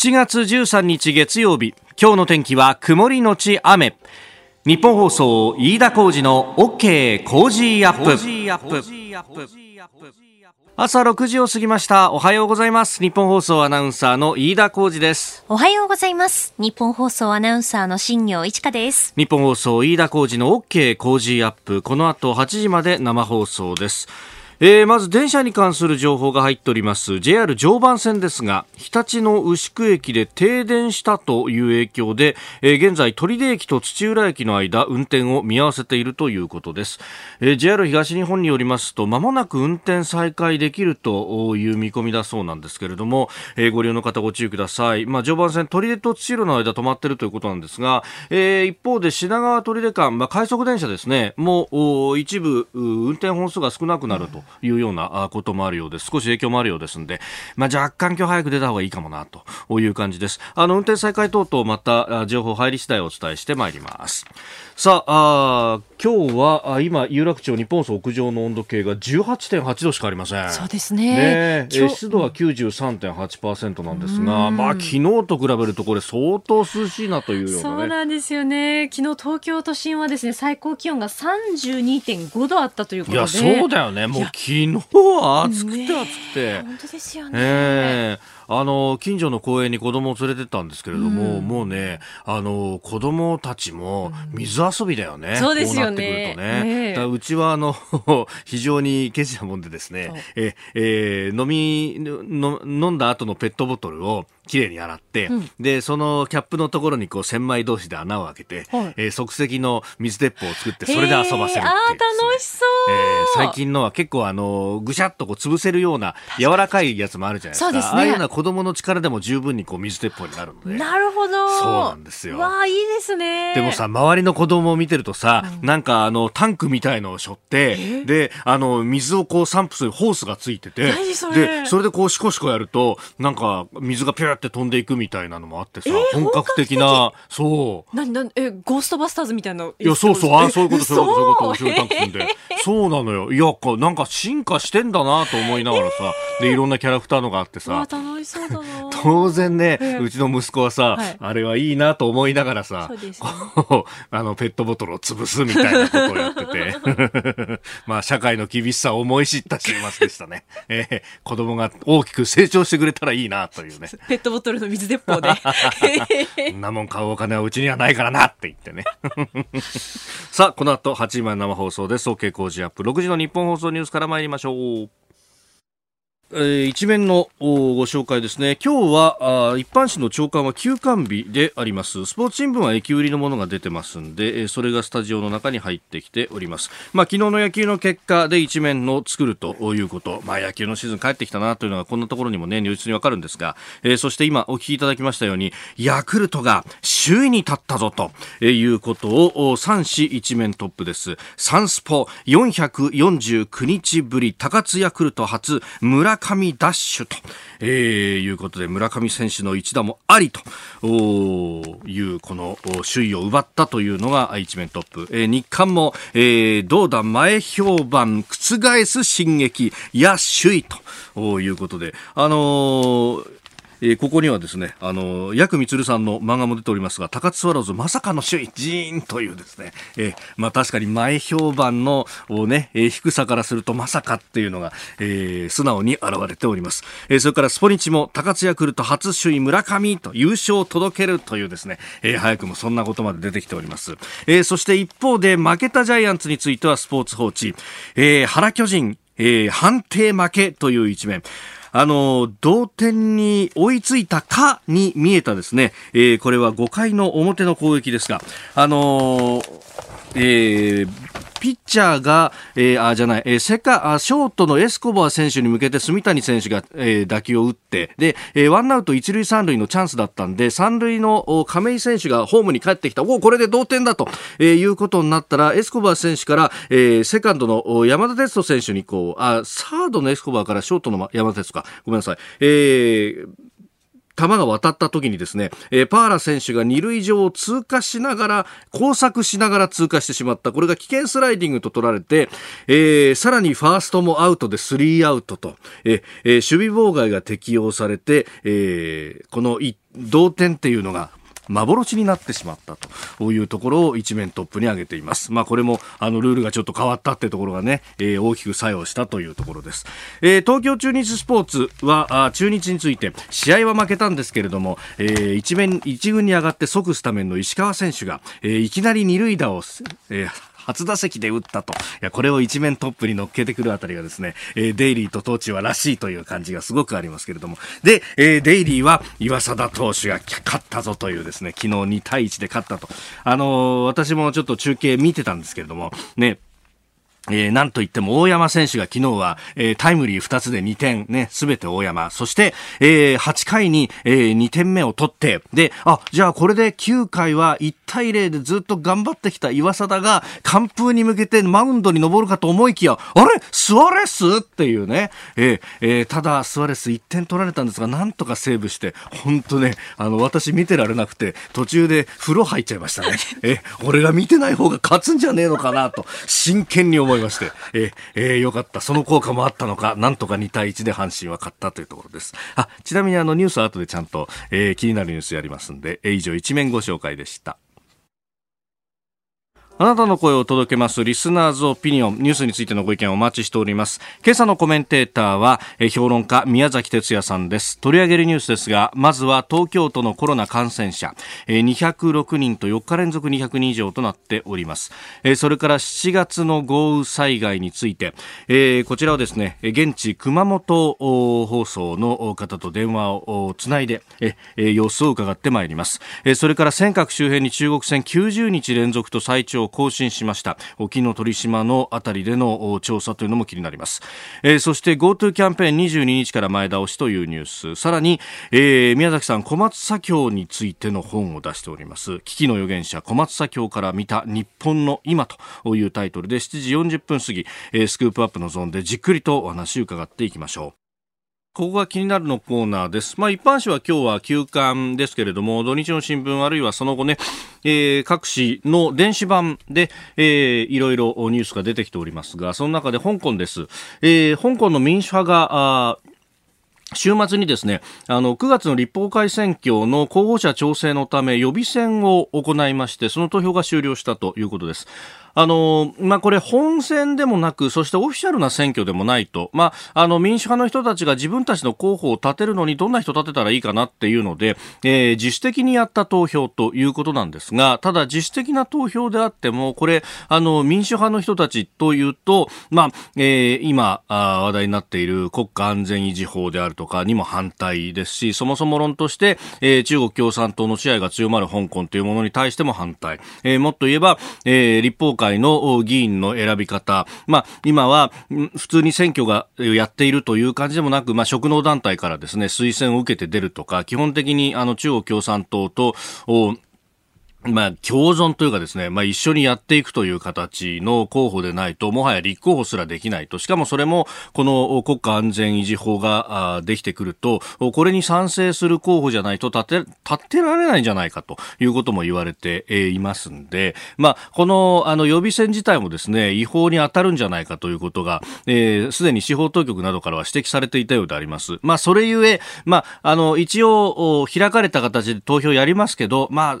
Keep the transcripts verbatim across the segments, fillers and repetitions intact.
しちがつじゅうさんにち月曜日、今日の天気は曇りのち雨。日本放送飯田浩司の OK コージーアップ。朝ろくじを過ぎました。おはようございます。日本放送アナウンサーの飯田浩司です。おはようございます。日本放送アナウンサーの新業一華です。日本放送飯田浩司の OK コージーアップ、この後はちじまで生放送です。えー、まず電車に関する情報が入っております。 ジェイアール 常磐線ですが、日立の牛久駅で停電したという影響で、えー、現在取手駅と土浦駅の間運転を見合わせているということです。えー、ジェイアール 東日本によりますと、間もなく運転再開できるという見込みだそうなんですけれども、えー、ご利用の方ご注意ください。まあ、常磐線取手と土浦の間止まっているということなんですが、えー、一方で品川取手間、まあ、快速電車ですね、もう一部運転本数が少なくなるというようなこともあるようです。少し影響もあるようですので、まあ、若干今日早く出た方がいいかもなという感じです。あの運転再開等々また情報入り次第お伝えしてまいります。さあ、あ今日は今有楽町日本放送屋上の温度計が じゅうはちてんはちどしかありません。そうですね。ね、湿度は きゅうじゅうさんてんはちパーセント なんですが、まあ、昨日と比べるとこれ相当涼しいなというような、ね、そうなんですよね。昨日東京都心はですね、最高気温が さんじゅうにてんごどあったということで、いやそうだよね。もう昨日は暑くて暑くて、ね、本当ですよね。えー、あの近所の公園に子供を連れてったんですけれども、うん、もうね、あの子供たちも水遊びだよね。うん、そうですよね。こうなってくるとね。ね、だうちはあの非常にケチなもんでですね、え、えー、飲みの飲んだ後のペットボトルをきれいに洗って、うん、でそのキャップのところにこう千枚同士で穴を開けて、はい、えー、即席の水鉄砲を作ってそれで遊ばせるっていう、ね、あ楽しそう。えー、最近のは結構あのぐしゃっとこう潰せるような柔らかいやつもあるじゃないですか。そうですね。ああいうのは子供の力でも十分にこう水鉄砲になるので。なるほど。そうなんですよ。わあいいですね。でもさ、周りの子供を見てるとさ、うん、なんかあのタンクみたいのを背負ってであの水をこう散布するホースがついてて、それでそれでこうシコシコやるとなんか水がピューって飛んでいくみたいなのもあってさ、えー、本格的な、そうななえゴーストバスターズみたいな。いやそうそう、あそういうことそういうことそういうこと、後ろにタンク積んで、えー、そうなのよ。いやなんか進化してんだなと思いながらさ、えー、でいろんなキャラクターのがあってさ、楽しそうだな。当然ね、えー、うちの息子はさ、はい、あれはいいなと思いながらさ、そうですね、あのペットボトルを潰すみたいなことをやっててまあ社会の厳しさを思い知った週末でしたね。えー、子供が大きく成長してくれたらいいなというね。ペットボトルの水鉄砲でそんなもん買うお金はうちにはないからなって言ってねさあ、この後はちじまで生放送です。 OK 工事アップ、ろくじの日本放送ニュースから参りましょう。えー、一面のご紹介ですね。今日は一般紙の朝刊は休刊日であります。スポーツ新聞は駅売りのものが出てますんで、それがスタジオの中に入ってきております。まあ、昨日の野球の結果で一面の作るということ、まあ、野球のシーズン帰ってきたなというのがこんなところにもね如実にわかるんですが、えー、そして今お聞きいただきましたようにヤクルトが首位に立ったぞということをさん紙一面トップです。サンスポよんひゃくよんじゅうきゅうにちぶり高津ヤクルト初村村上ダッシュと、えー、いうことで村上選手の一打もありというこの首位を奪ったというのが一面トップ。えー、日刊も、えー、どうだ前評判覆す進撃や首位ということで、あのーえー、ここにはですね、あのー、ヤクミツルさんの漫画も出ておりますが、高津スワローズまさかの首位ジーンというですね、えー、まあ確かに前評判のをね、えー、低さからするとまさかっていうのが、えー、素直に現れております。えー、それからスポニチも高津ヤクルト初首位村上と優勝を届けるというですね、えー、早くもそんなことまで出てきております。えー、そして一方で負けたジャイアンツについてはスポーツ報知、えー、原巨人、えー、判定負けという一面、あの同点に追いついたかに見えたですね、えー、これはごかいの表の攻撃ですが、あのーえーピッチャーが、えー、あじゃない、えー、セカショートのエスコバー選手に向けて住谷選手が、えー、打球を打ってで、えー、ワンアウト一塁三塁のチャンスだったんで、三塁の亀井選手がホームに帰ってきた、おこれで同点だと、えー、いうことになったら、エスコバー選手から、えー、セカンドの山田哲人選手にこうあサードのエスコバーからショートの山田哲人かごめんなさい、えー球が渡った時にですね、えー、パーラ選手が二塁上を通過しながら交錯しながら通過してしまった。これが危険スライディングと取られて、えー、さらにファーストもアウトでスリーアウトと、えー、守備妨害が適用されて、えー、この同点っていうのが幻になってしまったというところを一面トップに上げています。まあ、これもあのルールがちょっと変わったってところがね、えー、大きく作用したというところです。えー、東京中日スポーツはあ中日について試合は負けたんですけれども、えー、一面一軍に上がって即スタメンの石川選手が、えー、いきなり二塁打を、えー初打席で打ったと。いや、これを一面トップに乗っけてくるあたりがですね、えー、デイリーと東千葉らしいという感じがすごくありますけれども。で、えー、デイリーは岩貞投手が勝ったぞというですね、昨日にたいいちで勝ったと。あのー、私もちょっと中継見てたんですけれども、ね、えー、なんといっても大山選手が昨日は、えー、タイムリーふたつでにてんね、すべて大山。そして、えー、はちかいに、えー、にてんめを取って、で、あ、じゃあこれできゅうかいはいちたいぜろでずっと頑張ってきた岩貞が完封に向けてマウンドに登るかと思いきや、あれスアレスっていうね、えーえー、ただスアレスいってん取られたんですが、なんとかセーブして、ほんとね、あの、私見てられなくて、途中で風呂入っちゃいましたね。え、俺が見てない方が勝つんじゃねえのかなと、真剣に思いまして、ええー、よかった。その効果もあったのか、なんとかにたいいちで阪神は勝ったというところです。あ、ちなみにあのニュースは後でちゃんと、えー、気になるニュースやりますんで、えー、以上一面ご紹介でした。あなたの声を届けますリスナーズオピニオン、ニュースについてのご意見をお待ちしております。今朝のコメンテーターは評論家宮崎哲也さんです。取り上げるニュースですが、まずは東京都のコロナ感染者にひゃくろくにんとよっか連続にひゃくにん以上となっております。それからしちがつの豪雨災害について、こちらはですね、現地熊本放送の方と電話をつないで様子を伺ってまいります。それから尖閣周辺に中国船きゅうじゅうにち連続と最長更新しました。沖の鳥島のあたりでの調査というのも気になります。えー、そして GoTo キャンペーンにじゅうににちから前倒しというニュース、さらに、えー、宮崎さん小松左京についての本を出しております。危機の預言者小松左京から見た日本の今というタイトルでしちじよんじゅっぷん過ぎ、えー、スクープアップのゾーンでじっくりとお話を伺っていきましょう。ここが気になるのコーナーです。まあ、一般紙は今日は休刊ですけれども、土日の新聞あるいはその後ね、えー、各紙の電子版で、えー、いろいろニュースが出てきておりますが、その中で香港です。えー、香港の民主派が週末にですね、あの、くがつの立法会選挙の候補者調整のため予備選を行いまして、その投票が終了したということです。あの、まあ、これ本選でもなく、そしてオフィシャルな選挙でもないと、まあ、あの、民主派の人たちが自分たちの候補を立てるのにどんな人立てたらいいかなっていうので、えー、自主的にやった投票ということなんですが、ただ自主的な投票であっても、これ、あの、民主派の人たちというと、まあ、えー、今、話題になっている国家安全維持法であるとかにも反対ですし、そもそも論として、えー、中国共産党の支配が強まる香港というものに対しても反対、えー、もっと言えば、えー、立法会の議員の選び方、まあ、今は普通に選挙がやっているという感じでもなく、まあ、職能団体からですね、推薦を受けて出るとか、基本的にあの中国共産党とまあ、共存というかですね、まあ、一緒にやっていくという形の候補でないと、もはや立候補すらできないと。しかもそれも、この国家安全維持法ができてくると、これに賛成する候補じゃないと立て、立てられないんじゃないかということも言われていますんで、まあ、この、あの、予備選自体もですね、違法に当たるんじゃないかということが、えー、すでに司法当局などからは指摘されていたようであります。まあ、それゆえ、まあ、あの、一応、開かれた形で投票やりますけど、まあ、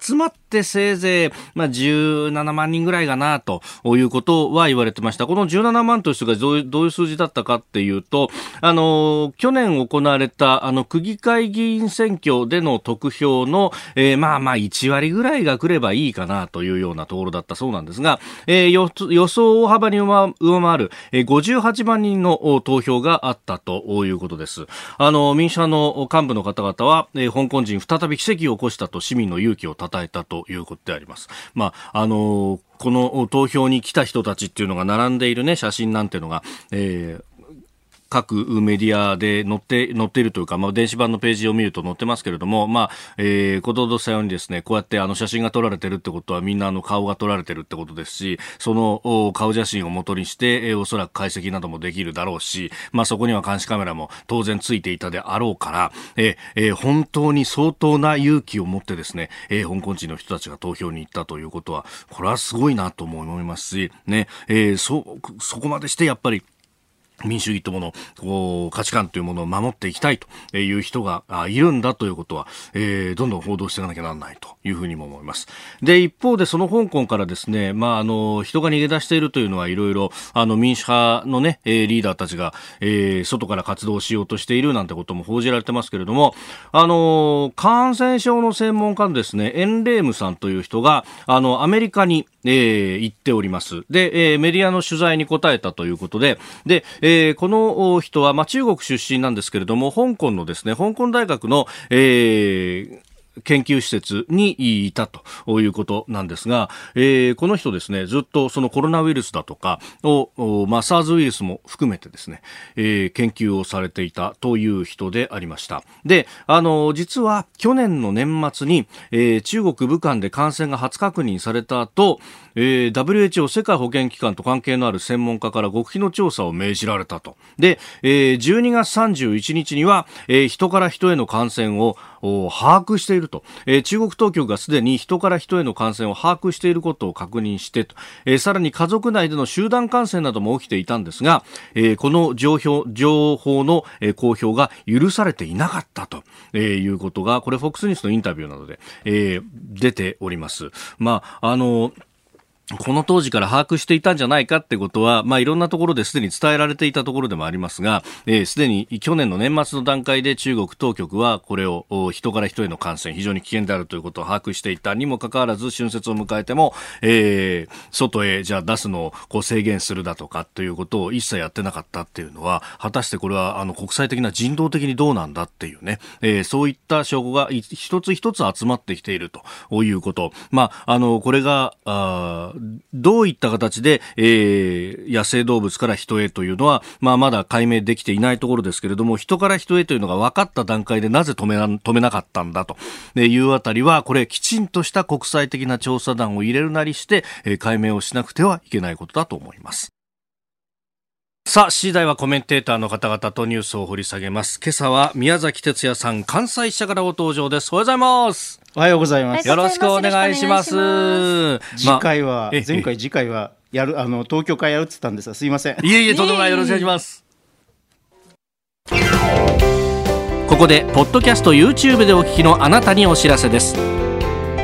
集まってせいぜい、まあ、じゅうななまんにんぐらいかなということは言われてました。このじゅうななまんという数がどういう数字だったかっていうと、あの、去年行われた、あの、区議会議員選挙での得票の、えー、まあまあいちわりぐらいが来ればいいかなというようなところだったそうなんですが、えー、予想大幅に上回るごじゅうはちまんにんの投票があったということです。あの、民主派の幹部の方々は、えー、香港人再び奇跡を起こしたと市民の勇気を称えたということであります。まあ、あのー、この投票に来た人たちっていうのが並んでいるね、写真なんてのが、えー各メディアで載って載っているというか、まあ、電子版のページを見ると載ってますけれども、まあ、えー、小堂さんようにですね、こうやってあの写真が撮られてるってことは、みんなあの顔が撮られてるってことですし、その顔写真を元にして、えー、おそらく解析などもできるだろうし、まあ、そこには監視カメラも当然ついていたであろうから、えーえー、本当に相当な勇気を持ってですね、えー、香港人の人たちが投票に行ったということは、これはすごいなとも思いますし、ね、えー、そ、そこまでしてやっぱり、民主主義というものをこう価値観というものを守っていきたいという人がいるんだということは、えー、どんどん報道していかなきゃならないというふうにも思います。で、一方でその香港からですね、まあ、あの人が逃げ出しているというのはいろいろあの民主派の、ね、リーダーたちが、えー、外から活動しようとしているなんてことも報じられてますけれども、あの感染症の専門家のですねエンレームさんという人があのアメリカに、えー、行っております。で、えー、メディアの取材に答えたということで、でえー、この人は、まあ、中国出身なんですけれども、香港のですね、香港大学の、えー研究施設にいたということなんですが、えー、この人ですね、ずっとそのコロナウイルスだとかを、まあ、サーズウイルスも含めてですね、えー、研究をされていたという人でありました。で、あの、実は去年の年末に、えー、中国武漢で感染が初確認された後、えー、ダブリューエイチオー 世界保健機関と関係のある専門家から極秘の調査を命じられたと。で、えー、じゅうにがつさんじゅういちにちには、えー、人から人への感染を把握していると、えー、中国当局がすでに人から人への感染を把握していることを確認してと、えー、さらに家族内での集団感染なども起きていたんですが、えー、この情報、情報の、えー、公表が許されていなかったと、えー、いうことが、これ フォックス ニュースのインタビューなどで、えー、出ております。まあ、あのーこの当時から把握していたんじゃないかってことは、まあ、いろんなところですでに伝えられていたところでもありますが、えー、すでに去年の年末の段階で中国当局はこれを人から人への感染非常に危険であるということを把握していたにもかかわらず、春節を迎えても、えー、外へじゃあ出すのをこう制限するだとかということを一切やってなかったっていうのは、果たしてこれはあの国際的な人道的にどうなんだっていうね、えー、そういった証拠が一つ一つ集まってきているということ。まあ、あの、これが、あどういった形で、えー、野生動物から人へというのは、まあ、まだ解明できていないところですけれども、人から人へというのが分かった段階でなぜ止めな、止めなかったんだというあたりは、これきちんとした国際的な調査団を入れるなりして、えー、解明をしなくてはいけないことだと思います。さあ、しちじだいはコメンテーターの方々とニュースを掘り下げます。今朝は宮崎哲也さん、関西支社からご登場です。おはようございます。おはようございます。よろしくお願いします。次回は、ま、前回次回はやるあの東京会やるって言ったんですが、すいません。いえいえ、とんでもない、よろしくお願いします。ここでポッドキャスト YouTube でお聞きのあなたにお知らせです。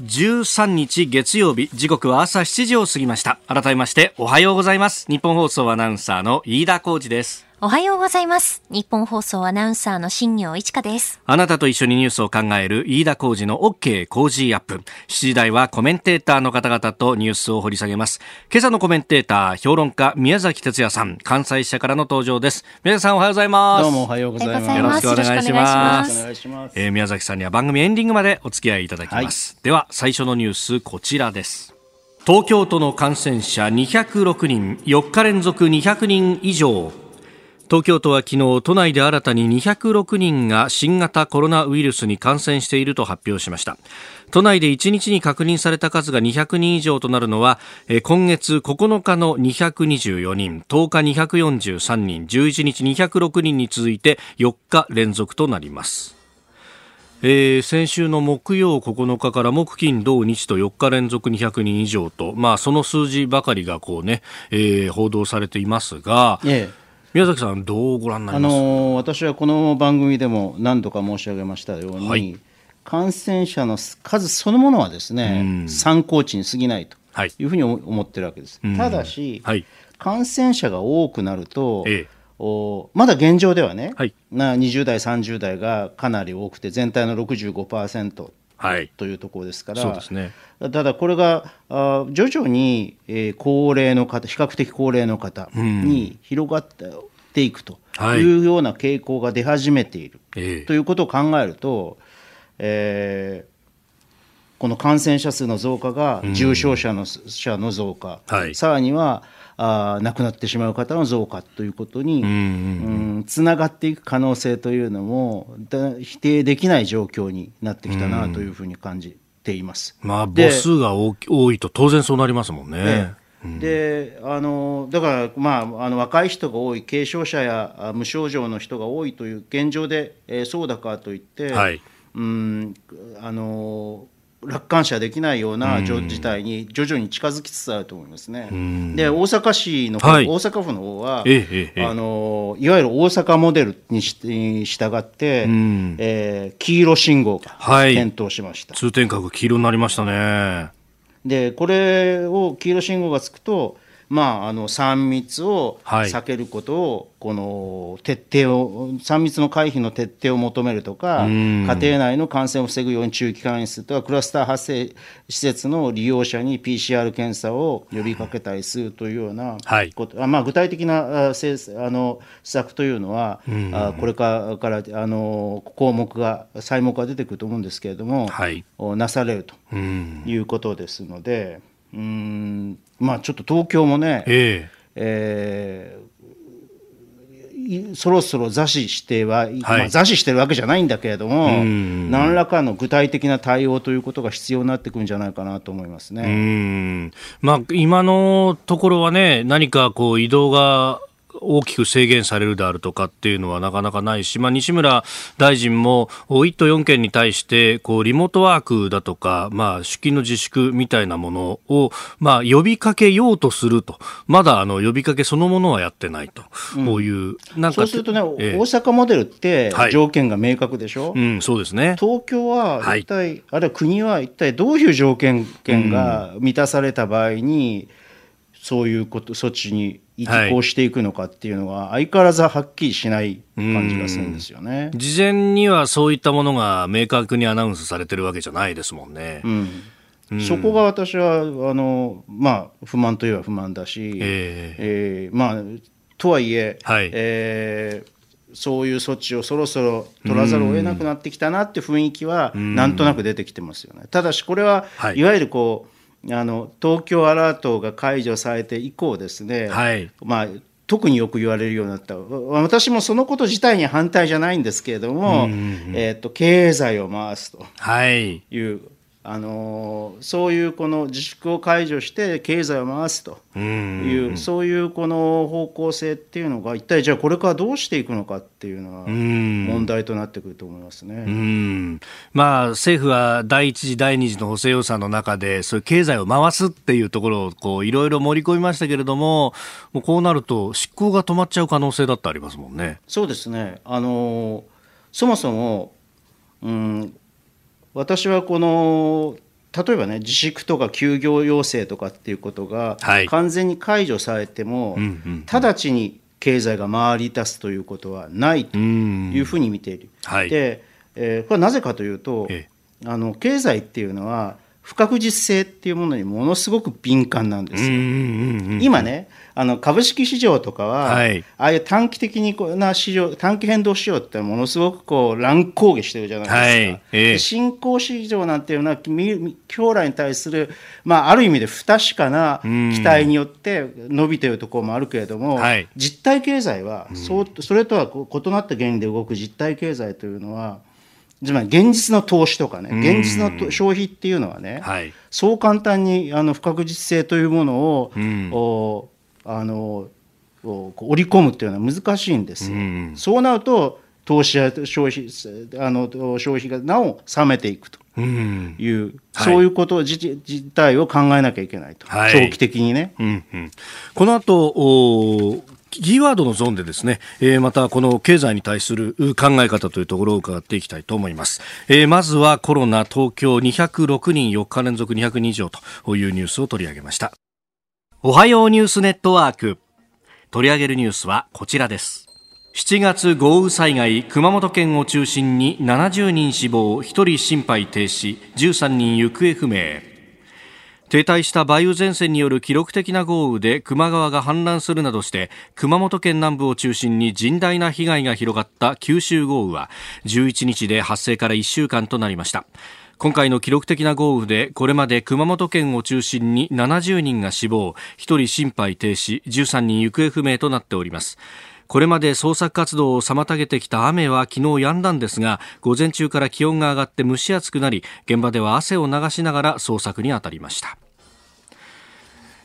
じゅうさんにち月曜日、時刻は朝しちじを過ぎました。改めましておはようございます。日本放送アナウンサーの飯田浩司です。おはようございます。日本放送アナウンサーの新業一華です。あなたと一緒にニュースを考える飯田浩司の OK 工事アップ。しちじ台はコメンテーターの方々とニュースを掘り下げます。今朝のコメンテーター、評論家宮崎哲也さん、関西支社からの登場です。宮崎さん、おはようございます。どうもおはようございます。よろしくお願いします。えー、宮崎さんには番組エンディングまでお付き合いいただきます。はい。では最初のニュース、こちらです。東京都の感染者にひゃくろくにん、よっか連続にひゃくにん以上。東京都は昨日、都内で新たににひゃくろくにんが新型コロナウイルスに感染していると発表しました。都内でいちにちに確認された数がにひゃくにん以上となるのは、今月ここのかのにひゃくにじゅうよにん、とおかにひゃくよんじゅうさんにん、じゅういちにちにひゃくろくにんに続いてよっか連続となります。えー、先週の木曜ここのかから木金土日とよっか連続にひゃくにん以上と、まあ、その数字ばかりがこう、ねえー、報道されていますが、ええ、宮崎さん、どうご覧になりますか？あの、私はこの番組でも何度か申し上げましたように、はい、感染者の数そのものはですね、参考値に過ぎないというふうに思っているわけです。ただし、はい、感染者が多くなると、ええ、まだ現状ではね、はい、なにじゅう代、さんじゅう代がかなり多くて全体の ろくじゅうごパーセント というところですから、はい、そうですね、ただこれがあ徐々に、えー、高齢の方、比較的高齢の方に広がっていくというような傾向が出始めている、はい、ということを考えると、えーこの感染者数の増加が重症者 の,、うん、者の増加、はい、さらにはあ亡くなってしまう方の増加ということに、うんうんうん、つながっていく可能性というのもだ否定できない状況になってきたなというふうに感じています、うん、まあ、母数が 多, 多いと当然そうなりますもんね。で、あのだから、まあ、あの若い人が多い、軽症者や無症状の人が多いという現状で、えー、そうだからといって、はい、うん、あの楽観視はできないような事態に徐々に近づきつつあると思いますね。で、大阪市の方、はい、大阪府の方は、ええ、あのいわゆる大阪モデルに従って、えー、黄色信号が点灯しました、はい、通天閣黄色になりましたね。でこれを黄色信号がつくと、まあ、あのさん密を避けることを、はい、この徹底をさん密の回避の徹底を求めるとか、家庭内の感染を防ぐように注意機関にするとか、クラスター発生施設の利用者に ピーシーアール 検査を呼びかけたりするというようなこと、はい、まあ、具体的なあせあの施策というのは、あこれからあの項目が細目が出てくると思うんですけれども、はい、なされるということですので、うーん、まあ、ちょっと東京もね、えーえー、そろそろ座視しては、はい、まあ、座視してるわけじゃないんだけれども、何らかの具体的な対応ということが必要になってくるんじゃないかなと思いますね。うーん、まあ、今のところはね、何かこう移動が大きく制限されるであるとかっていうのはなかなかないし、まあ、西村大臣もいち都よん県に対してこうリモートワークだとか、まあ、出勤の自粛みたいなものをまあ呼びかけようとすると、まだあの呼びかけそのものはやってないと、うん、こういうなんかそうするとね、えー、大阪モデルって条件が明確でしょ、はい、うん、そうですね。東京は一体、はい、あるいは国は一体どういう条件が満たされた場合に、うん、そういうこと措置に移行していくのかっていうのは、はい、相変わらずはっきりしない感じがするんですよね。事前にはそういったものが明確にアナウンスされてるわけじゃないですもんね、うんうん、そこが私はあの、まあ、不満といえば不満だし、えーえーまあ、とはいえ、はい、えー、そういう措置をそろそろ取らざるを得なくなってきたなって雰囲気はなんとなく出てきてますよね。ただしこれは、はい、いわゆるこうあの東京アラートが解除されて以降ですね、はい、まあ、特によく言われるようになった。私もそのこと自体に反対じゃないんですけれども、うんうんうん、えー、と経済を回すという、はい、あのそういうこの自粛を解除して経済を回すという、うんうん、そういうこの方向性っていうのが一体じゃあこれからどうしていくのかっていうのは問題となってくると思いますね。うん、まあ、政府は第一次第二次の補正予算の中でそういう経済を回すっていうところをいろいろ盛り込みましたけれども、もうこうなると執行が止まっちゃう可能性だってありますもんね。そうですね。あのそもそも、うん、私はこの例えばね、自粛とか休業要請とかっていうことが完全に解除されても、はい、うんうんうん、直ちに経済が回り出すということはないというふうに見ている、はい、で、えー、これはなぜかというと、ええ、あの経済っていうのは不確実性っていうものにものすごく敏感なんですよ。うんうんうん、今ね、あの株式市場とかは、はい、ああいう短期的な市場、短期変動市場ってものすごくこう乱高下してるじゃないですか。はい、ええ、新興市場なんていうのは将来に対する、まあ、ある意味で不確かな期待によって伸びているところもあるけれども、はい、実体経済は、うん、そ, それとは異なった原因で動く実体経済というのは、つまり現実の投資とかね、現実の消費っていうのはね、はい、そう簡単にあの不確実性というものを、うん、おあのお織り込むっていうのは難しいんですよ。うん、そうなると投資や消費、あの消費がなお冷めていくという、うん、はい、そういうこと自体を考えなきゃいけないと、はい、長期的にね。うんうん、この後おキーワードのゾーンでですね、えー、またこの経済に対する考え方というところを伺っていきたいと思います。えー、まずはコロナ、東京にひゃくろくにんよっか連続にひゃくにん以上というニュースを取り上げました。おはようニュースネットワーク。取り上げるニュースはこちらです。しちがつ豪雨災害、熊本県を中心にななじゅうにん死亡、ひとり心肺停止、じゅうさんにん行方不明。停滞した梅雨前線による記録的な豪雨で球磨川が氾濫するなどして熊本県南部を中心に甚大な被害が広がった九州豪雨はじゅういちにちで発生からいっしゅうかんとなりました。今回の記録的な豪雨でこれまで熊本県を中心にななじゅうにんが死亡、ひとり心肺停止、じゅうさんにん行方不明となっております。これまで捜索活動を妨げてきた雨は昨日止んだんですが、午前中から気温が上がって蒸し暑くなり、現場では汗を流しながら捜索に当たりました。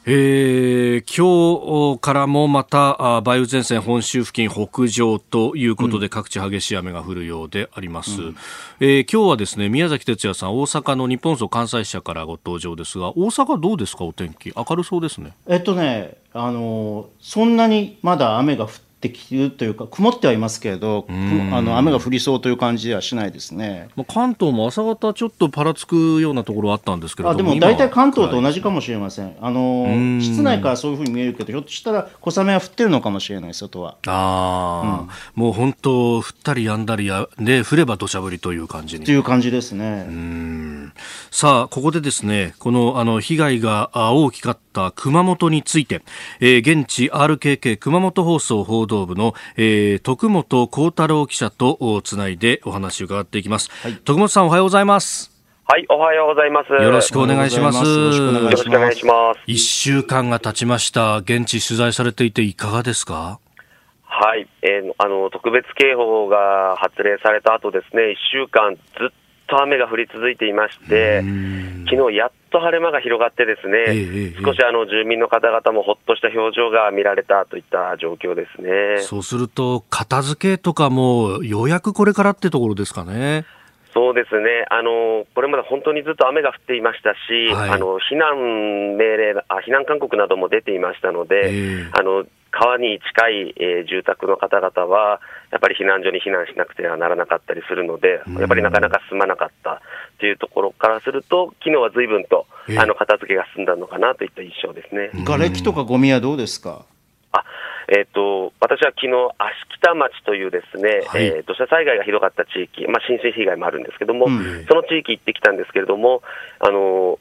えー、今日からもまた梅雨前線本州付近北上ということで、うん、各地激しい雨が降るようであります、うん。えー、今日はですね、宮崎哲也さん、大阪の日本総関西支社からご登場ですが、大阪どうですか、お天気明るそうですね。えっとね、あのそんなにまだ雨が降ってできるというか、曇ってはいますけれど、あの雨が降りそうという感じはしないですね。まあ、関東も朝方ちょっとぱらつくようなところはあったんですけれども、あでも大体関東と同じかもしれません。あの室内からそういうふうに見えるけど、ひょっとしたら小雨は降ってるのかもしれない、外は。あ、うん、もう本当降ったりやんだりやで、降れば土砂降りという感じにという感じですね。うーん、さあここでですね、このあの被害が大きかった熊本について、えー、現地 アールケーケー 熊本放送報道報道部の、えー、徳本幸太郎記者とつないでお話を伺っていきます、はい。徳本さん、おはようございます。はい、おはようございます。よろしくお願いします。よろしくお願いします。いっしゅうかんが経ちました。現地取材されていていかがですか？はい、えー、あの特別警報が発令された後ですね、いっしゅうかんずっと雨が降り続いていまして、昨日やっと晴れ間が広がってですね、えーえー、少しあの住民の方々もほっとした表情が見られたといった状況ですね。そうすると片付けとかもようやくこれからってところですかね。そうですね、あのこれまで本当にずっと雨が降っていましたし、はい、あの避難命令、あ避難勧告なども出ていましたので、えー、あの川に近い、えー、住宅の方々はやっぱり避難所に避難しなくてはならなかったりするので、やっぱりなかなか進まなかったというところからすると、昨日は随分とあの片付けが進んだのかなといった印象ですね。がれきとかゴミはどうですか？あえー、と私は昨日芦北町というですね、はい、えー、土砂災害がひどかった地域、まあ、浸水被害もあるんですけども、うん、その地域行ってきたんですけれども、あの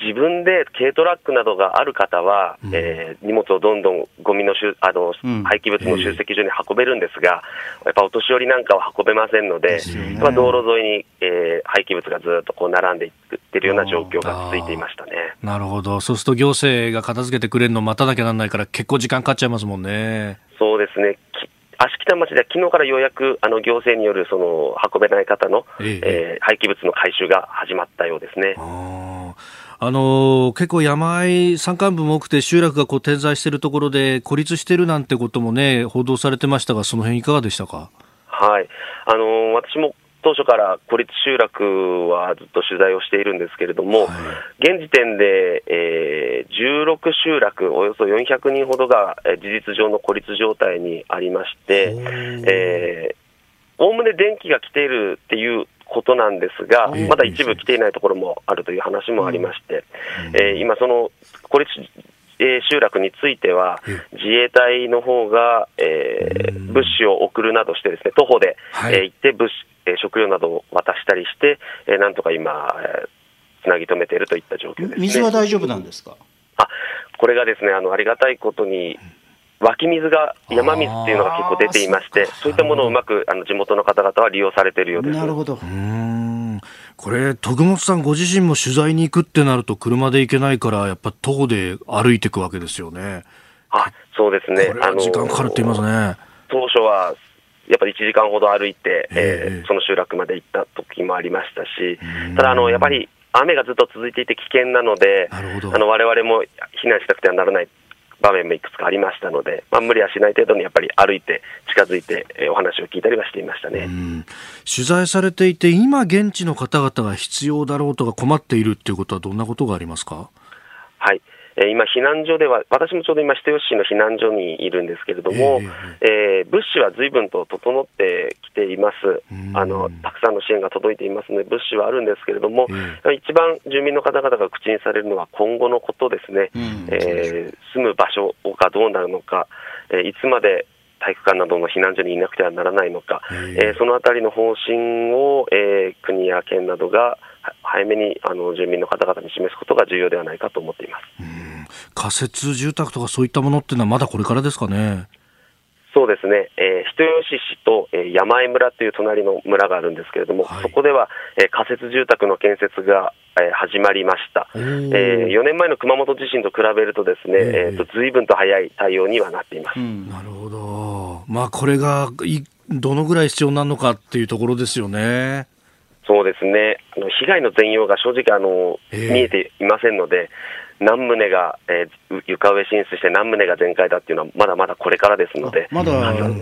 自分で軽トラックなどがある方は、うん、えー、荷物をどんどんゴミの集、あの、うん、廃棄物の集積所に運べるんですが、えー、やっぱお年寄りなんかは運べませんので、ね、まあ、道路沿いに、えー、廃棄物がずっとこう並んでいってるような状況が続いていましたね。なるほど。そうすると行政が片付けてくれるのを待たなきゃならないから結構時間かかっちゃいますもんね。そうですね。芦北町では昨日からようやくあの行政によるその運べない方の、えーえー、廃棄物の回収が始まったようですね。ああの結構山あい、山間部も多くて集落がこう点在しているところで孤立しているなんてことも、ね、報道されてましたが、その辺いかがでしたか？はい、あの私も当初から孤立集落はずっと取材をしているんですけれども、はい、現時点で、えー、じゅうろく集落およそよんひゃくにんほどが事実上の孤立状態にありまして、おおむね電気が来ているっていうことなんですが、まだ一部来ていないところもあるという話もありまして、えー、今その孤立集落については自衛隊の方が、えー、物資を送るなどしてですね、徒歩で、はい、えー、行って物資、えー、食料などを渡したりして、えー、なんとか今、えー、つなぎ止めているといった状況ですね。水は大丈夫なんですか？あ、これがですね、あのありがたいことに湧き水が、山水っていうのが結構出ていまして、 そうか、そういったものをうまくあの地元の方々は利用されているようです。なるほど。うーん、これ徳本さんご自身も取材に行くってなると車で行けないから、やっぱ徒歩で歩いていくわけですよね。あ、そうですね、これは時間かかるって言いますね。当初はやっぱりいちじかんほど歩いて、えー、その集落まで行った時もありましたし、ただあのやっぱり雨がずっと続いていて危険なので、なるほど、あの我々も避難しなくてはならない場面もいくつかありましたので、まあ、無理はしない程度にやっぱり歩いて近づいて、えー、お話を聞いたりはしていましたね。うん、取材されていて今現地の方々が必要だろうとか困っているということはどんなことがありますか？はい、えー、今避難所では、私もちょうど今人吉市の避難所にいるんですけれども、えーえー、物資は随分と整ってきています。あのたくさんの支援が届いていますので物資はあるんですけれども、えー、一番住民の方々が口にされるのは今後のことですね。えー、住む場所がどうなるのか、えー、いつまで体育館などの避難所にいなくてはならないのか、えー、そのあたりの方針を、えー、国や県などが早めにあの住民の方々に示すことが重要ではないかと思っています。うん、仮設住宅とかそういったものっていうのはまだこれからですかね。そうですね、えー、人吉市と、えー、山井村という隣の村があるんですけれども、はい、そこでは、えー、仮設住宅の建設が、えー、始まりました、えー、よねんまえの熊本地震と比べるとですね、えーえー、随分と早い対応にはなっています、うん、なるほど、まあ、これがいどのぐらい必要なのかっていうところですよね。そうですね、あの被害の全容が正直あの、えー、見えていませんので、何棟が、えー、床上浸水して何棟が全壊だっていうのはまだまだこれからですので、まだ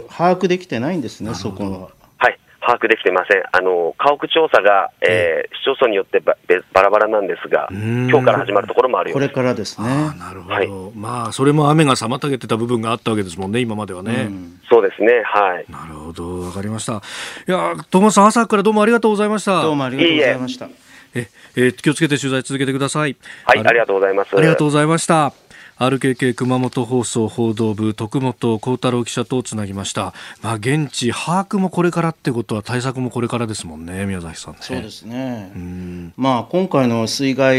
把握できてないんですね、そこは。はい、把握できていません。あの家屋調査が、えー、市町村によってばバラバラなんですが、今日から始まるところもあるようです。これからですね。あ、なるほど、はい、まあ、それも雨が妨げてた部分があったわけですもんね、今まではね、うん、そうですね、はい、なるほど、わかりました。いや、トモさん、朝からどうもありがとうございました。どうもありがとうございました。いいえええ気をつけて取材続けてください。はい、ありがとうございます。ありがとうございました。 アールケーケー 熊本放送報道部徳本幸太郎記者とつなぎました。まあ、現地把握もこれからってことは対策もこれからですもんね、宮崎さん、ね、そうですね、うん、まあ、今回の水害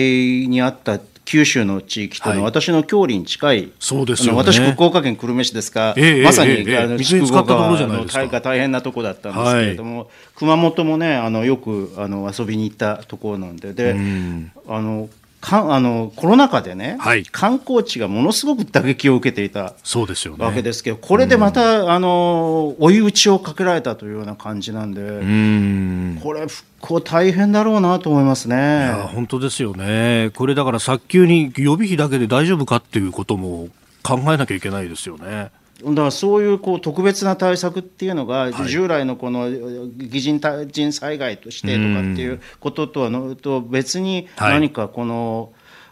にあった九州の地域というのは私の郷里に近い、はい、そうですよね、あの私福岡県久留米市ですが、ええ、まさに、ええ、あの水に浸かったところじゃないですか。が大変なところだったんですけれども、はい、熊本もね、あのよくあの遊びに行ったところなんで、で、うん、あのかあのコロナ禍でね、はい、観光地がものすごく打撃を受けていたそうですよ、ね、わけですけど、これでまた、うん、あの追い打ちをかけられたというような感じなんで、うん、これ復興大変だろうなと思いますね。いや、本当ですよね。これだから早急に予備費だけで大丈夫かっていうことも考えなきゃいけないですよね。だからそういう、こう特別な対策っていうのが従来のこの擬人災害としてとかっていうこととはのと別に、何かこ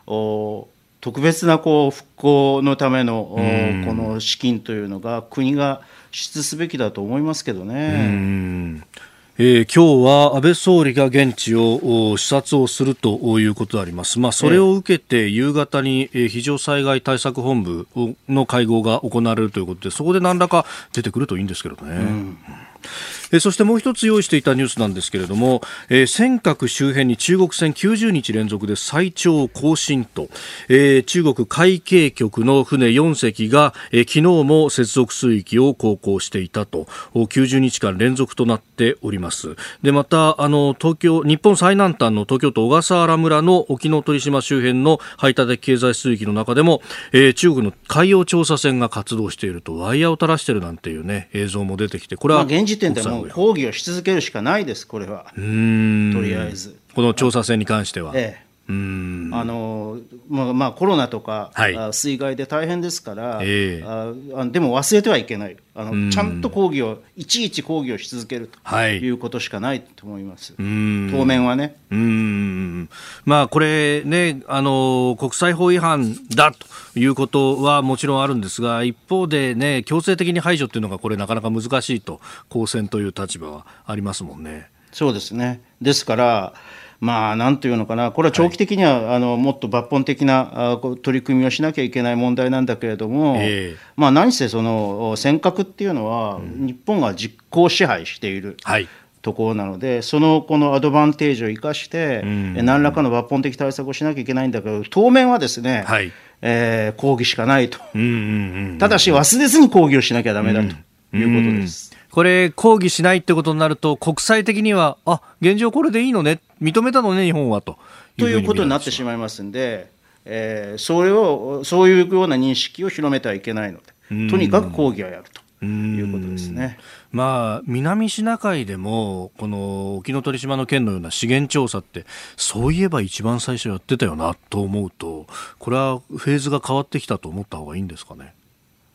の特別なこう復興のためのこの資金というのが国が支出すべきだと思いますけどね。うん、えー、今日は安倍総理が現地を視察をするということであります、まあ、それを受けて夕方に非常災害対策本部の会合が行われるということで、そこで何らか出てくるといいんですけどね、うん、えー、そしてもう一つ用意していたニュースなんですけれども、えー、尖閣周辺に中国船きゅうじゅうにち連続で最長更新と、えー、中国海警局の船よんせきが、えー、昨日も接続水域を航行していたと、きゅうじゅうにちかん連続となっております。でまたあの東京日本最南端の東京都小笠原村の沖ノ鳥島周辺の排他的経済水域の中でも、えー、中国の海洋調査船が活動していると、ワイヤーを垂らしているなんていう、ね、映像も出てきて、これは、まあ、現時点でもう抗議をし続けるしかないです。これはうーん、とりあえずこの調査船に関しては、ええ、うーん、あのまあまあ、コロナとか、はい、水害で大変ですから、えー、あでも忘れてはいけない、あのちゃんと抗議をいちいち抗議をし続けるということしかないと思います、はい、うーん、当面はね、うーん、まあ、これね、あの国際法違反だということはもちろんあるんですが、一方で、ね、強制的に排除というのがこれなかなか難しいと、公選という立場はありますもんね。そうですね、ですからまあ、なんていうのかな、これは長期的には、はい、あのもっと抜本的な取り組みをしなきゃいけない問題なんだけれども、えーまあ、何せその尖閣っていうのは、うん、日本が実効支配している、はい、ところなので、そのこのアドバンテージを生かして、うん、何らかの抜本的対策をしなきゃいけないんだけど、当面はですね、はい、えー、抗議しかないと、うんうんうんうん、ただし忘れずに抗議をしなきゃダメだということです、うんうん、これ抗議しないってことになると、国際的にはあ現状これでいいのね、認めたのね日本はというということになってしまいますんで、えー、それをそういうような認識を広めてはいけないので、とにかく抗議はやるということですね。まあ、南シナ海でもこの沖ノ鳥島の件のような資源調査って、そういえば一番最初やってたよなと思うと、これはフェーズが変わってきたと思った方がいいんですかね。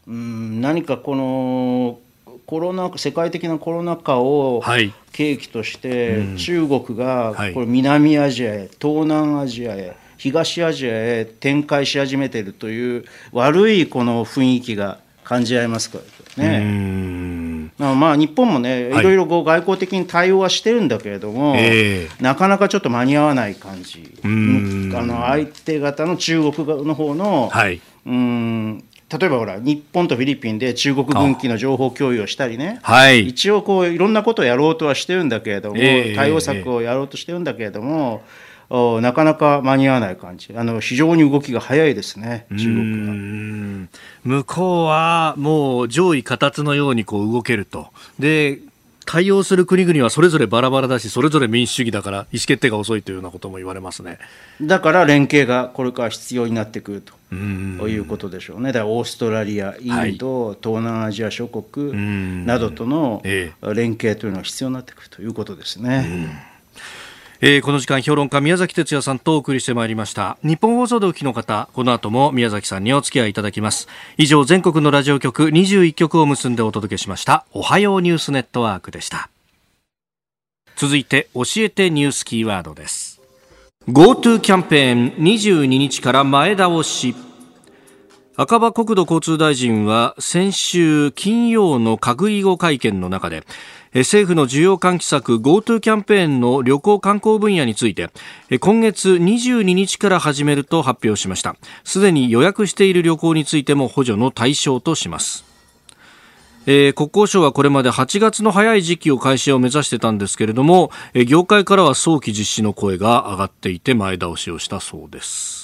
うーん、何かこのコロナ世界的なコロナ禍を契機として、はい、うん、中国がこれ南アジアへ、東南アジアへ、東アジアへ展開し始めているという悪いこの雰囲気が感じられますからね。うーん、まあ、日本もね、はい、いろいろこう外交的に対応はしてるんだけれども、えー、なかなかちょっと間に合わない感じ、うん、あの相手方の中国の方の、はい、うーん、例えばほら日本とフィリピンで中国軍機の情報共有をしたりね、はい、一応こういろんなことをやろうとはしてるんだけれども、えー、対応策をやろうとしてるんだけれども、えー、なかなか間に合わない感じ。あの非常に動きが早いですね、中国が。うーん、向こうはもう上意下達のようにこう動けると。で対応する国々はそれぞれバラバラだし、それぞれ民主主義だから意思決定が遅いというようなことも言われますね。だから連携がこれから必要になってくるということでしょうね。だからオーストラリア、インド、はい、東南アジア諸国などとの連携というのが必要になってくるということですね。うんうん、えー、この時間評論家宮崎哲也さんとお送りしてまいりました。日本放送でお聞きの方、この後も宮崎さんにお付き合いいただきます。以上、全国のラジオ局にじゅういっきょくを結んでお届けしました。おはようニュースネットワークでした。続いて教えてニュースキーワードです。 GoTo キャンペーンにじゅうににちから前倒し。赤羽国土交通大臣は先週金曜の閣議後会見の中で、政府の需要喚起策 GoTo キャンペーンの旅行観光分野について、今月にじゅうににちから始めると発表しました。すでに予約している旅行についても補助の対象とします。えー、国交省はこれまではちがつの早い時期を開始を目指してたんですけれども、業界からは早期実施の声が上がっていて前倒しをしたそうです。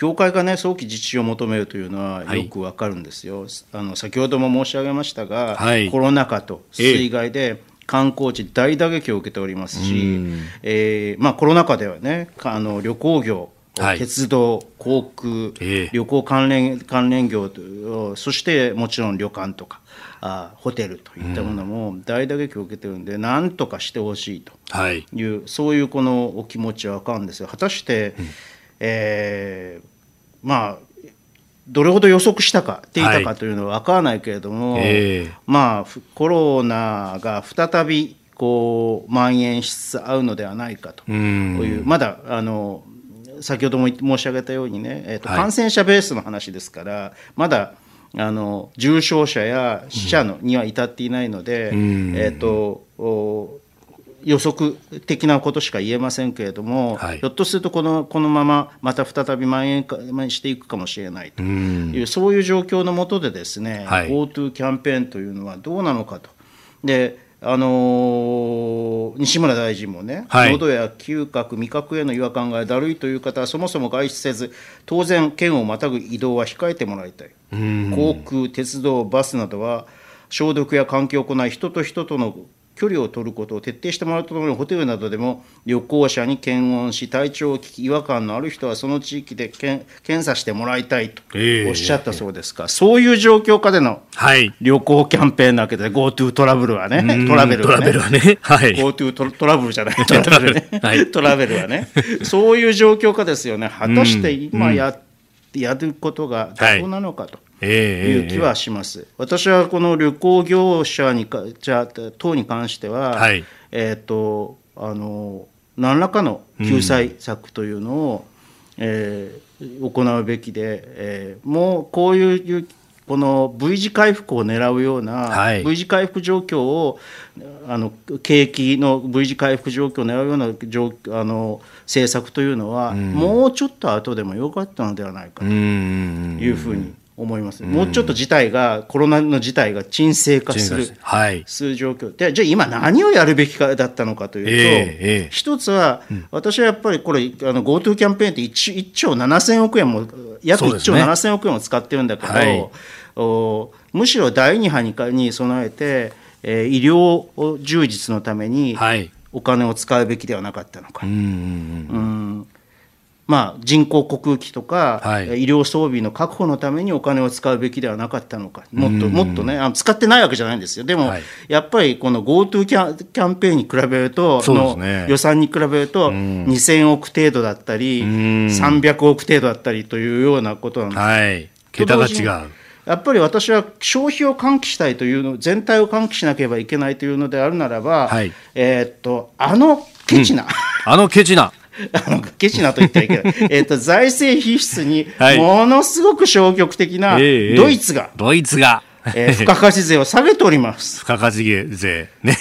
業界が、ね、早期実施を求めるというのはよくわかるんですよ。はい、あの先ほども申し上げましたが、はい、コロナ禍と水害で観光地大打撃を受けておりますし、えーまあ、コロナ禍では、ね、あの旅行業、はい、鉄道、航空、えー、旅行関連、関連業、そしてもちろん旅館とかあホテルといったものも大打撃を受けているので、なんとかしてほしいという、はい、そういうこのお気持ちはわかるんですが、果たして、うんえーまあ、どれほど予測したかっていたかというのは分からないけれども、はいえーまあ、コロナが再びこう蔓延しつつあるのではないかという、まだあの先ほども申し上げたようにね、えーと、感染者ベースの話ですから、はい、まだあの重症者や死者のには至っていないので、うんえーと予測的なことしか言えませんけれども、はい、ひょっとするとこの、このまままた再び蔓延していくかもしれないという、そういう状況の下でですね、はい、GoTo キャンペーンというのはどうなのかと。であのー、西村大臣もね、はい、喉や嗅覚味覚への違和感がだるいという方はそもそも外出せず、当然県をまたぐ移動は控えてもらいたい。航空、鉄道、バスなどは消毒や換気を行い、人と人との距離を取ることを徹底してもらうとともに、ホテルなどでも旅行者に検温し、体調を聞き違和感のある人はその地域で検査してもらいたいとおっしゃったそうですか、えーえー、そういう状況下での旅行キャンペーンなわけで、 GoTo トラベルはね、トラベルはね、 GoTo ト, トラブルじゃないトラベルね、はい、トラベルはねそういう状況下ですよね。果たして今 や, やることが妥当なのかと、はいいう気はします。えーえー、私はこの旅行業者にかじゃ等に関しては、はい、えーと、あの何らかの救済策というのを、うんえー、行うべきで、えー、もうこういうこの V 字回復を狙うような、はい、V 字回復状況をあの景気の V 字回復状況を狙うような状あの政策というのは、うん、もうちょっと後でもよかったのではないかというふうに思います。もうちょっと事態が、コロナの事態が沈静化する、はい、する状況で、じゃあ今何をやるべきかだったのかというと、えーえー、一つは、うん、私はやっぱりこれ GoTo キャンペーンって いっちょうななせんおくえんも約いっちょうななせんおくえんも使ってるんだけど、ねはい、むしろだいに波 に, に備えて、えー、医療充実のためにお金を使うべきではなかったのか、はい、うーんうーんまあ、人工呼吸器とか、はい、医療装備の確保のためにお金を使うべきではなかったのか、もっともっとね、あの使ってないわけじゃないんですよ。でも、はい、やっぱりこの GoTo キャン、キャンペーンに比べると、そうですね、の予算に比べるとにせんおく程度だったりさんびゃくおく程度だったりというようなことなんです。はい、桁が違う。やっぱり私は消費を喚起したいというの、全体を喚起しなければいけないというのであるならば、はい、えーっとあのケチな、うん、あのケチなあのケチなと言ってはいけないえと財政支出にものすごく消極的なドイツが、はいえー、ドイツが、えー、付加価値税を下げております付加価値税、ね、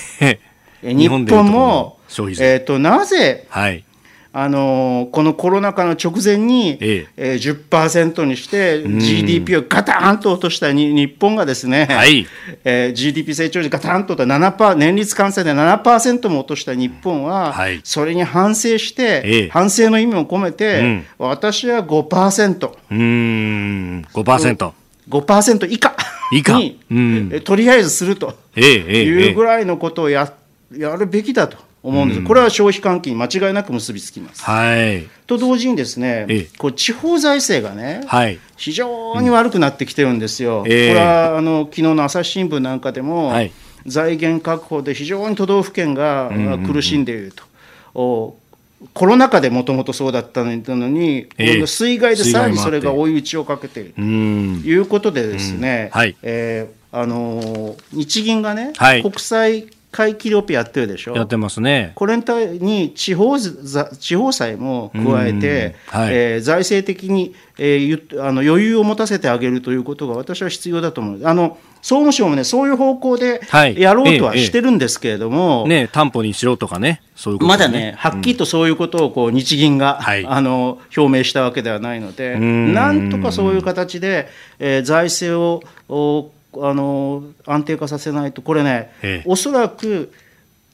日本も、えー、となぜ、はいあのこのコロナ禍の直前に、ええ、じゅっパーセント にして ジーディーピー をガタンと落としたに日本がですね、はい、えー、ジーディーピー 成長率ガタンと落としたななパーセント、年率換算で ななパーセント も落とした日本は、はい、それに反省して、ええ、反省の意味も込めて、うん、私は ごパーセント、 うーん ごパーセント、 ごパーセント 以下に以下、うん、とりあえずするというぐらいのことを や, やるべきだと思うんです。これは消費喚起に間違いなく結びつきます、はい、と同時にですね、こう地方財政がね、はい、非常に悪くなってきてるんですよ、うん、これはあの昨日の朝日新聞なんかでも、はい、財源確保で非常に都道府県が苦しんでいると、うんうんうん、コロナ禍でもともとそうだったのに、えー、水害でさらにそれが追い打ちをかけているということでですね、はい、えー、あのー、日銀がね、はい、国債買い切りオペやってるでしょ。やってますね。これに地方、地方債も加えて、はい、えー、財政的に、えー、あの余裕を持たせてあげるということが私は必要だと思う。あの総務省も、ね、そういう方向でやろうとはしてるんですけれども、はい、ええええね、担保にしろとか ね, そういうことね、まだねはっきりとそういうことをこう日銀が、うん、あの表明したわけではないので、はい、なんとかそういう形で、えー、財政をおあの安定化させないと、これね、ええ、おそらく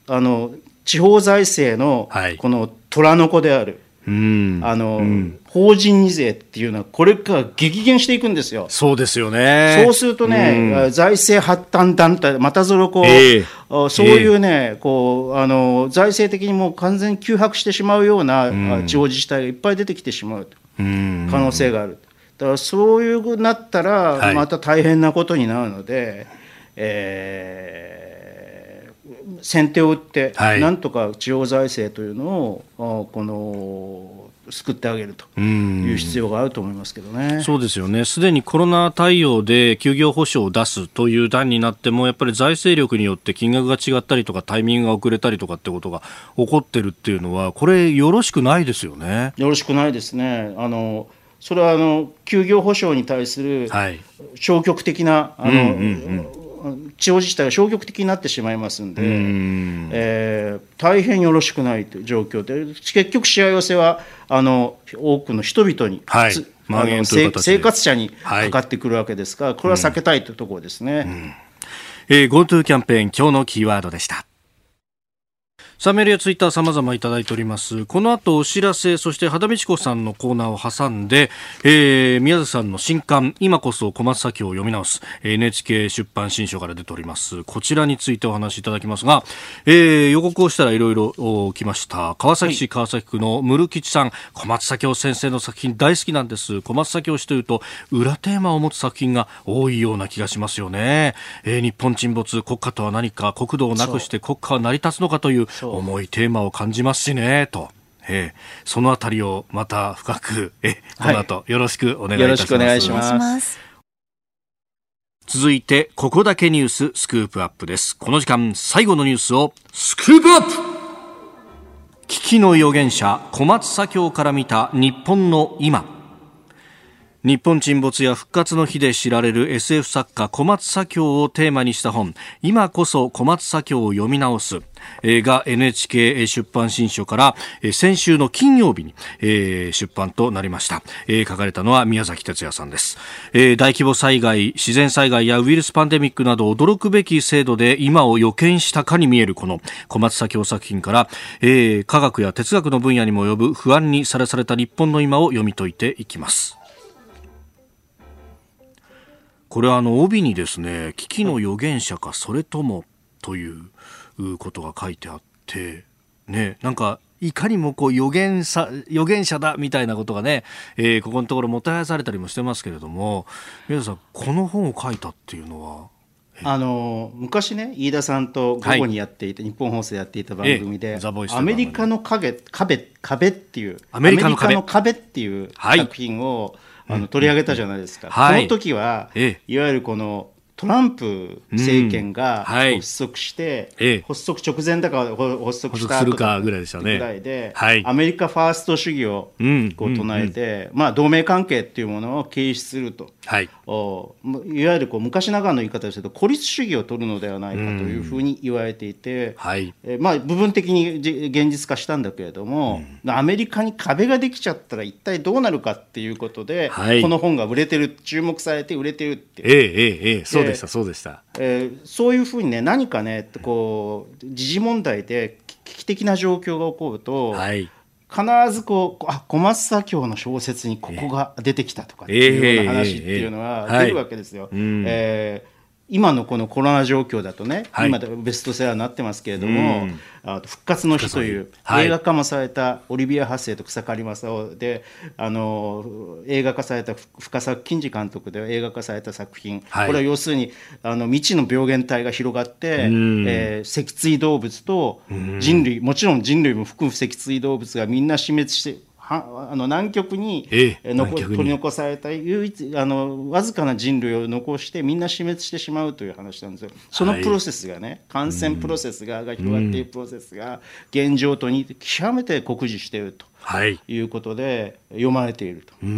あの地方財政のこの虎の子である、うん、あの、うん、法人税っていうのはこれから激減していくんですよ。そうですよね。そうするとね、うん、財政発端団体またぞろこう、えー、そういうね、えー、こうあの財政的にもう完全に窮迫してしまうような、うん、地方自治体がいっぱい出てきてしまうと、うん、可能性がある。だからそういうふうになったらまた大変なことになるので、はい、えー先手を打って、はい、なんとか地方財政というのをこの救ってあげるという必要があると思いますけどね。そうですよね。すでにコロナ対応で休業保障を出すという段になっても、やっぱり財政力によって金額が違ったりとかタイミングが遅れたりとかってことが起こってるっていうのは、これよろしくないですよね。よろしくないですね。あのそれはあの休業保障に対する消極的な、はい、あの、うんうんうん、地方自治体が消極的になってしまいますので、ん、えー、大変よろしくないという状況で、結局しわ寄せはあの多くの人々に、はい、ま、生活者にかかってくるわけですから、はい、これは避けたいというところですね。 GoTo キャンペーン、今日のキーワードでした。サメールやツイッター様々いただいております。この後お知らせ、そして羽田美智子さんのコーナーを挟んで、えー、宮崎さんの新刊、今こそ小松左京を読み直す、 エヌエイチケー 出版新書から出ております。こちらについてお話しいただきますが、えー、予告をしたらいろいろ来ました。川崎市川崎区のムルキチさん、小松左京先生の作品大好きなんです。小松左京氏というと裏テーマを持つ作品が多いような気がしますよね、えー、日本沈没、国家とは何か、国土をなくして国家は成り立つのかという重いテーマを感じますしねと、えー、そのあたりをまた深く、え、この後よろしくお願いいたします。よろしくお願いします。続いてここだけニューススクープアップです。この時間最後のニュースをスクープアップ。危機の預言者小松左京から見た日本の今。日本沈没や復活の日で知られる エスエフ 作家小松左京をテーマにした本、今こそ小松左京を読み直すが エヌエイチケー 出版新書から先週の金曜日に出版となりました。書かれたのは宮崎哲也さんです。大規模災害、自然災害やウイルスパンデミックなど驚くべき制度で今を予見したかに見えるこの小松左京作品から、科学や哲学の分野にも及ぶ不安にさらされた日本の今を読み解いていきます。これはあの帯にですね、危機の預言者かそれともということが書いてあって、ね、なんかいかにもこう預言さ、預言者だみたいなことがね、えー、ここのところもたやされたりもしてますけれども、宮田さん、この本を書いたっていうのは、あの昔ね、飯田さんと午後にやっていて、はい、日本放送でやっていた番組で、ええ、アメリカの影、壁、壁っていう、アメリカの壁、アメリカの壁っていう作品を、はい、あの取り上げたじゃないですか、うんうん、この時は、はい、いわゆるこのトランプ政権が発足して、うんはい、発足直前だから発足した後だぐらいでしたね。ぐらいで、はい、アメリカファースト主義をこう唱えて、まあ、同盟関係っていうものを軽視すると、はい、おいわゆるこう昔ながらの言い方ですけど孤立主義を取るのではないかというふうに言われていて、うんはいえまあ、部分的に現実化したんだけれども、うん、アメリカに壁ができちゃったら一体どうなるかっていうことで、はい、この本が売れてる注目されて売れてるっていう、ええええ、そうでしたそうでした、えー、そういうふうにね何かねこう時事問題で危機的な状況が起こると、はい、必ずこうあ小松左京の小説にここが出てきたとかっていうような話っていうのは出るわけですよ、はいうんえー今のこのコロナ状況だとね、はい、今ベストセラーになってますけれども、うん、あと復活の日という映画化もされたオリビア・ハッセイと草刈正雄であの映画化された深作欣二監督で映画化された作品、はい、これは要するにあの未知の病原体が広がって、うんえー、脊椎動物と人類、うん、もちろん人類も含む脊椎動物がみんな死滅してはあの南極に取り残された唯一あのわずかな人類を残してみんな死滅してしまうという話なんですよ。そのプロセスがね、はい、感染プロセスが、が広がっているプロセスが現状とに極めて酷似しているということで読まれていると、はいうんう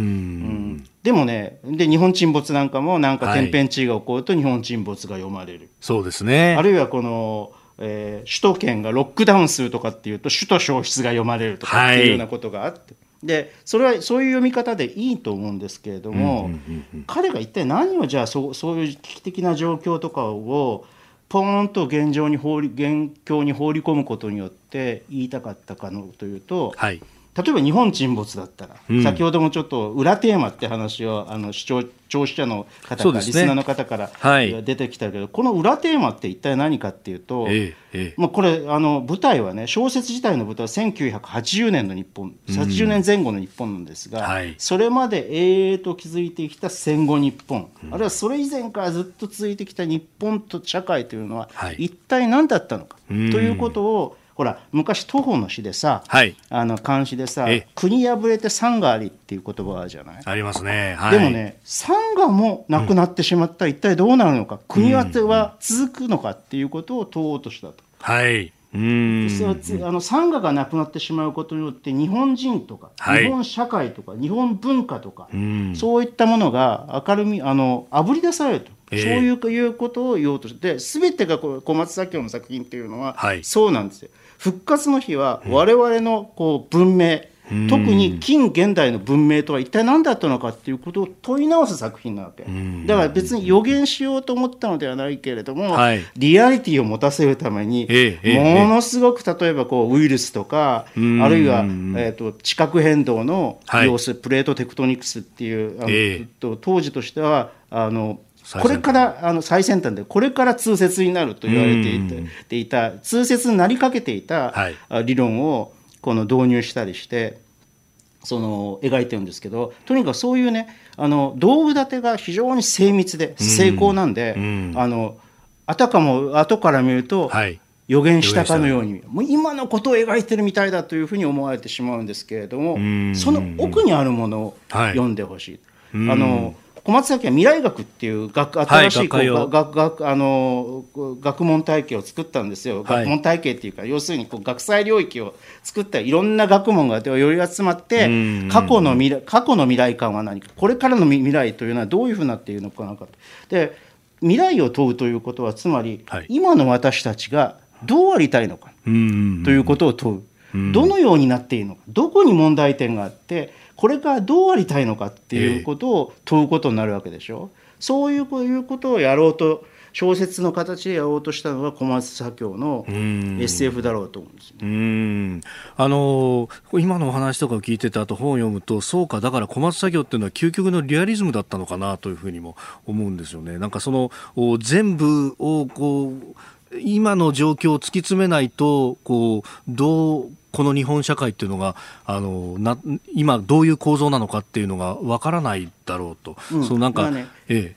ん、でもねで日本沈没なんかもなんか天変地異が起こると日本沈没が読まれる、そうですね、あるいはこのえー、首都圏がロックダウンするとかっていうと首都消失が読まれるとかっていうようなことがあって、はい、でそれはそういう読み方でいいと思うんですけれども、うんうんうんうん、彼が一体何をじゃあ そ, そういう危機的な状況とかをポーンと現状に放り現況に放り込むことによって言いたかったかのというと、はい、例えば日本沈没だったら、うん、先ほどもちょっと裏テーマって話をあの視聴聴取者の方から、ね、リスナーの方から、はい、出てきたけどこの裏テーマって一体何かっていうと、ええまあ、これあの舞台はね小説自体の舞台はせんきゅうひゃくはちじゅうねんの日本はちじゅうねんぜん後の日本なんですが、うん、それまで永遠と築いてきた戦後日本、うん、あるいはそれ以前からずっと続いてきた日本と社会というのは、はい、一体何だったのか、うん、ということをほら昔徒歩の詩でさ、はい、あの漢詩でさ国破れて山河ありっていう言葉があるじゃない、ありますね、はい、でもね山河もなくなってしまったら一体どうなるのか、うん、国は続くのかっていうことを問おうとしたと、はい、うーんあの山河がなくなってしまうことによって日本人とか、はい、日本社会とか日本文化とか、うん、そういったものが明るみあの炙り出されると、えー、そういうことを言おうとしてで全てがこう小松左京の作品っていうのは、はい、そうなんですよ。復活の日は我々のこう文明、うん、特に近現代の文明とは一体何だったのかっていうことを問い直す作品なわけ、うん、だから別に予言しようと思ったのではないけれども、はい、リアリティを持たせるために、ええ、ものすごく例えばこうウイルスとか、うん、あるいは、えー、と地殻変動の様子、はい、プレートテクトニクスっていうあの、ええ、当時としてはあのこれからあの最先端でこれから通説になると言われてい た, ていた通説になりかけていた理論をこの導入したりしてその描いてるんですけど、とにかくそういうねあの道具立てが非常に精密で精巧なんで、うんうん、あ, のあたかも後から見ると、はい予言したかのようにもう今のことを描いてるみたいだというふうに思われてしまうんですけれども、その奥にあるものを読んでほしい、はい、あの小松左京は未来学っていう学新しいこう、はい、学, 学, あの学問体系を作ったんですよ、はい、学問体系っていうか要するにこう学際領域を作ったいろんな学問がより集まって過去の未来、過去の未来観は何かこれからの未来というのはどういうふうになっているのかなかで未来を問うということはつまり、はい、今の私たちがどうありたいのかということを問う、どのようになっているのか、どこに問題点があってこれからどうありたいのかっていうことを問うことになるわけでしょ、えー、そういうことをやろうと小説の形でやろうとしたのが小松左京の エスエフ だろうと思うんですよ、ね、うーんあの今のお話とかを聞いててあと本を読むとそうかだから小松左京っていうのは究極のリアリズムだったのかなというふうにも思うんですよね。なんかその全部をこう今の状況を突き詰めないとこうどうこの日本社会っていうのがあのな今どういう構造なのかっていうのがわからないだろうと、うん、そうなんか、まあねええ、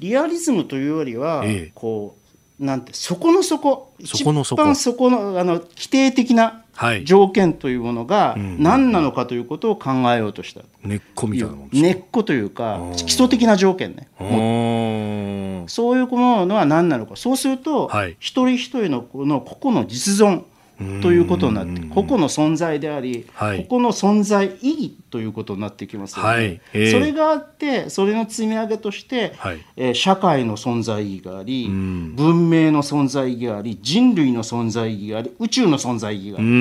リアリズムというよりは、ええ、こうなんてそこのそこ一番そこのあの規定的な条件というものが何なのかということを考えようとした、うんうんうん、根っこみたいなもんですか。根っこというか基礎的な条件ね。うん、そういうものは何なのか。そうすると、はい、一人一人のこの個々の実存ということになって、個々の存在であり、はい、個々の存在意義ということになってきますよね。はい、えー、それがあって、それの積み上げとして、はい、えー、社会の存在意義があり、文明の存在意義があり、人類の存在意義があり、宇宙の存在意義がある。うー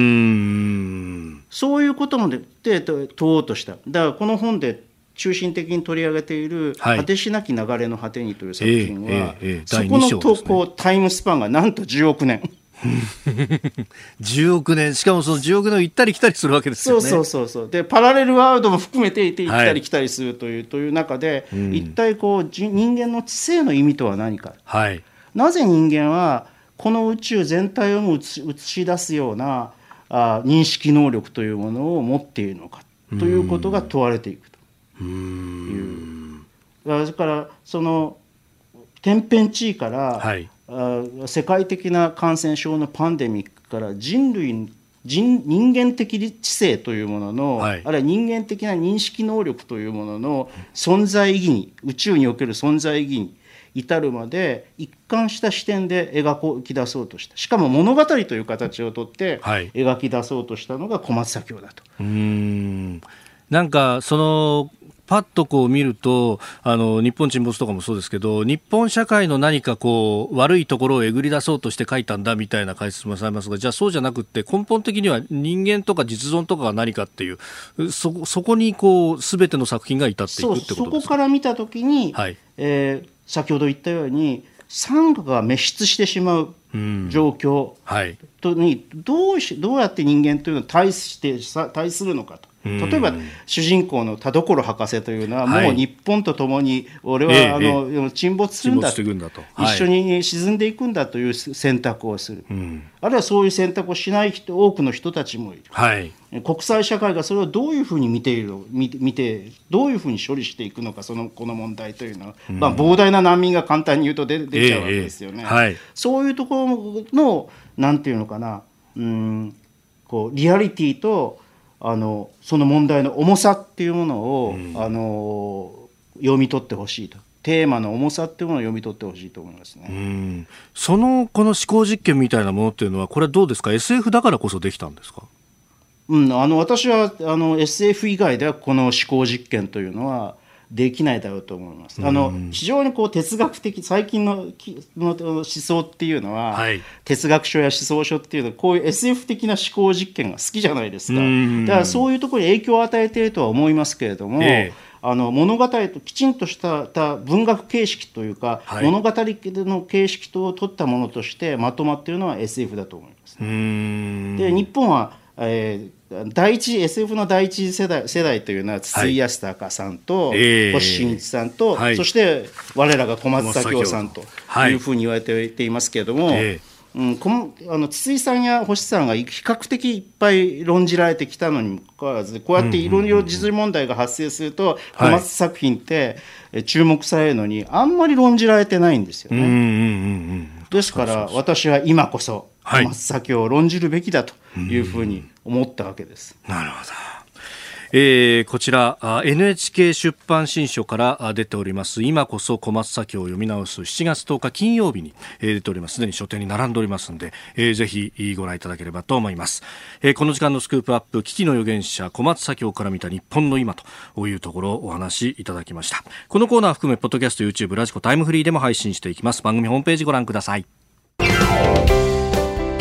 ん、そういうこともで問おうとした。だからこの本で中心的に取り上げている、はい、果てしなき流れの果てにという作品は、えーえーえー、そこの投稿、ね、タイムスパンがなんとじゅうおくねん。じゅうおくねん、しかもそのじゅうおくねんを行ったり来たりするわけですよね。そうそうそうそう。でパラレルワールドも含めていて行ったり来たりするという、はい、という中で、うん、一体こう人間の知性の意味とは何か、はい、なぜ人間はこの宇宙全体をも映し出すようなあ認識能力というものを持っているのかということが問われていくという、うん、だからその天変地異から、はい、世界的な感染症のパンデミックから人類人、人間的知性というものの、はい、あるいは人間的な認識能力というものの存在意義に、宇宙における存在意義に至るまで一貫した視点で描き出そうとした。しかも物語という形をとって描き出そうとしたのが小松左京だと、はい、うーん、なんかそのパッとこう見ると、あの日本沈没とかもそうですけど、日本社会の何かこう悪いところをえぐり出そうとして書いたんだみたいな解説もされますが、じゃあそうじゃなくって根本的には人間とか実存とかが何かっていう そ, そこにこう全ての作品が至っていくってことですか。 そ, そこから見たときに、はい、えー、先ほど言ったように産業が滅失してしまう状況とに、うん、はい、どう、どうやって人間というのを対して対するのかと。例えば主人公の田所博士というのはもう日本とともに俺はあの沈没するんだと、一緒に沈んでいくんだという選択をする、あるいはそういう選択をしない人、多くの人たちもいる。国際社会がそれをどういうふうに見ている、見てどういうふうに処理していくのか、そのこの問題というのは、まあ膨大な難民が簡単に言うと出ちゃうわけですよね。そういうところのなんていうのかな、うーん、こうリアリティとあのその問題の重さっていうものを、うん、あの読み取ってほしいと、テーマの重さっていうものを読み取ってほしいと思いますね。うん、そのこの思考実験みたいなものっていうのはこれはどうですか、 エスエフ だからこそできたんですか。うん、あの私はあの エスエフ 以外ではこの思考実験というのはできないだろうと思います。あの、うん、非常にこう哲学的、最近 の, の思想っていうのは、はい、哲学書や思想書っていうのはこういう エスエフ 的な思考実験が好きじゃないですか、うん、だからそういうところに影響を与えているとは思いますけれども、えーあの物語ときちんとした文学形式というか、はい、物語の形式とを取ったものとしてまとまっているのは エスエフ だと思います、ね、うんで日本は、えー第一 エスエフ の第一世代、 世代というのは筒井康隆さんと、はい、えー、星新一さんと、はい、そして我らが小松左京さんというふうに言われていますけれども、はい、えー、うん、あの筒井さんや星さんが比較的いっぱい論じられてきたのにもかかわらず、こうやっていろいろ実問題が発生すると、うんうんうん、小松作品って注目されるのにあんまり論じられてないんですよね、うんうんうんうん、ですから私は今こそ小松左京を論じるべきだというふうに思ったわけです。なるほど。えー、こちら エヌエイチケー 出版新書から出ております今こそ小松左京を読み直すしちがつとおか金曜日に出ております。すでに書店に並んでおりますので、えー、ぜひご覧いただければと思います、えー、この時間のスクープアップ、危機の預言者小松左京から見た日本の今というところをお話しいただきました。このコーナー含めポッドキャスト、 YouTube、 ラジコ、タイムフリーでも配信していきます。番組ホームページご覧ください。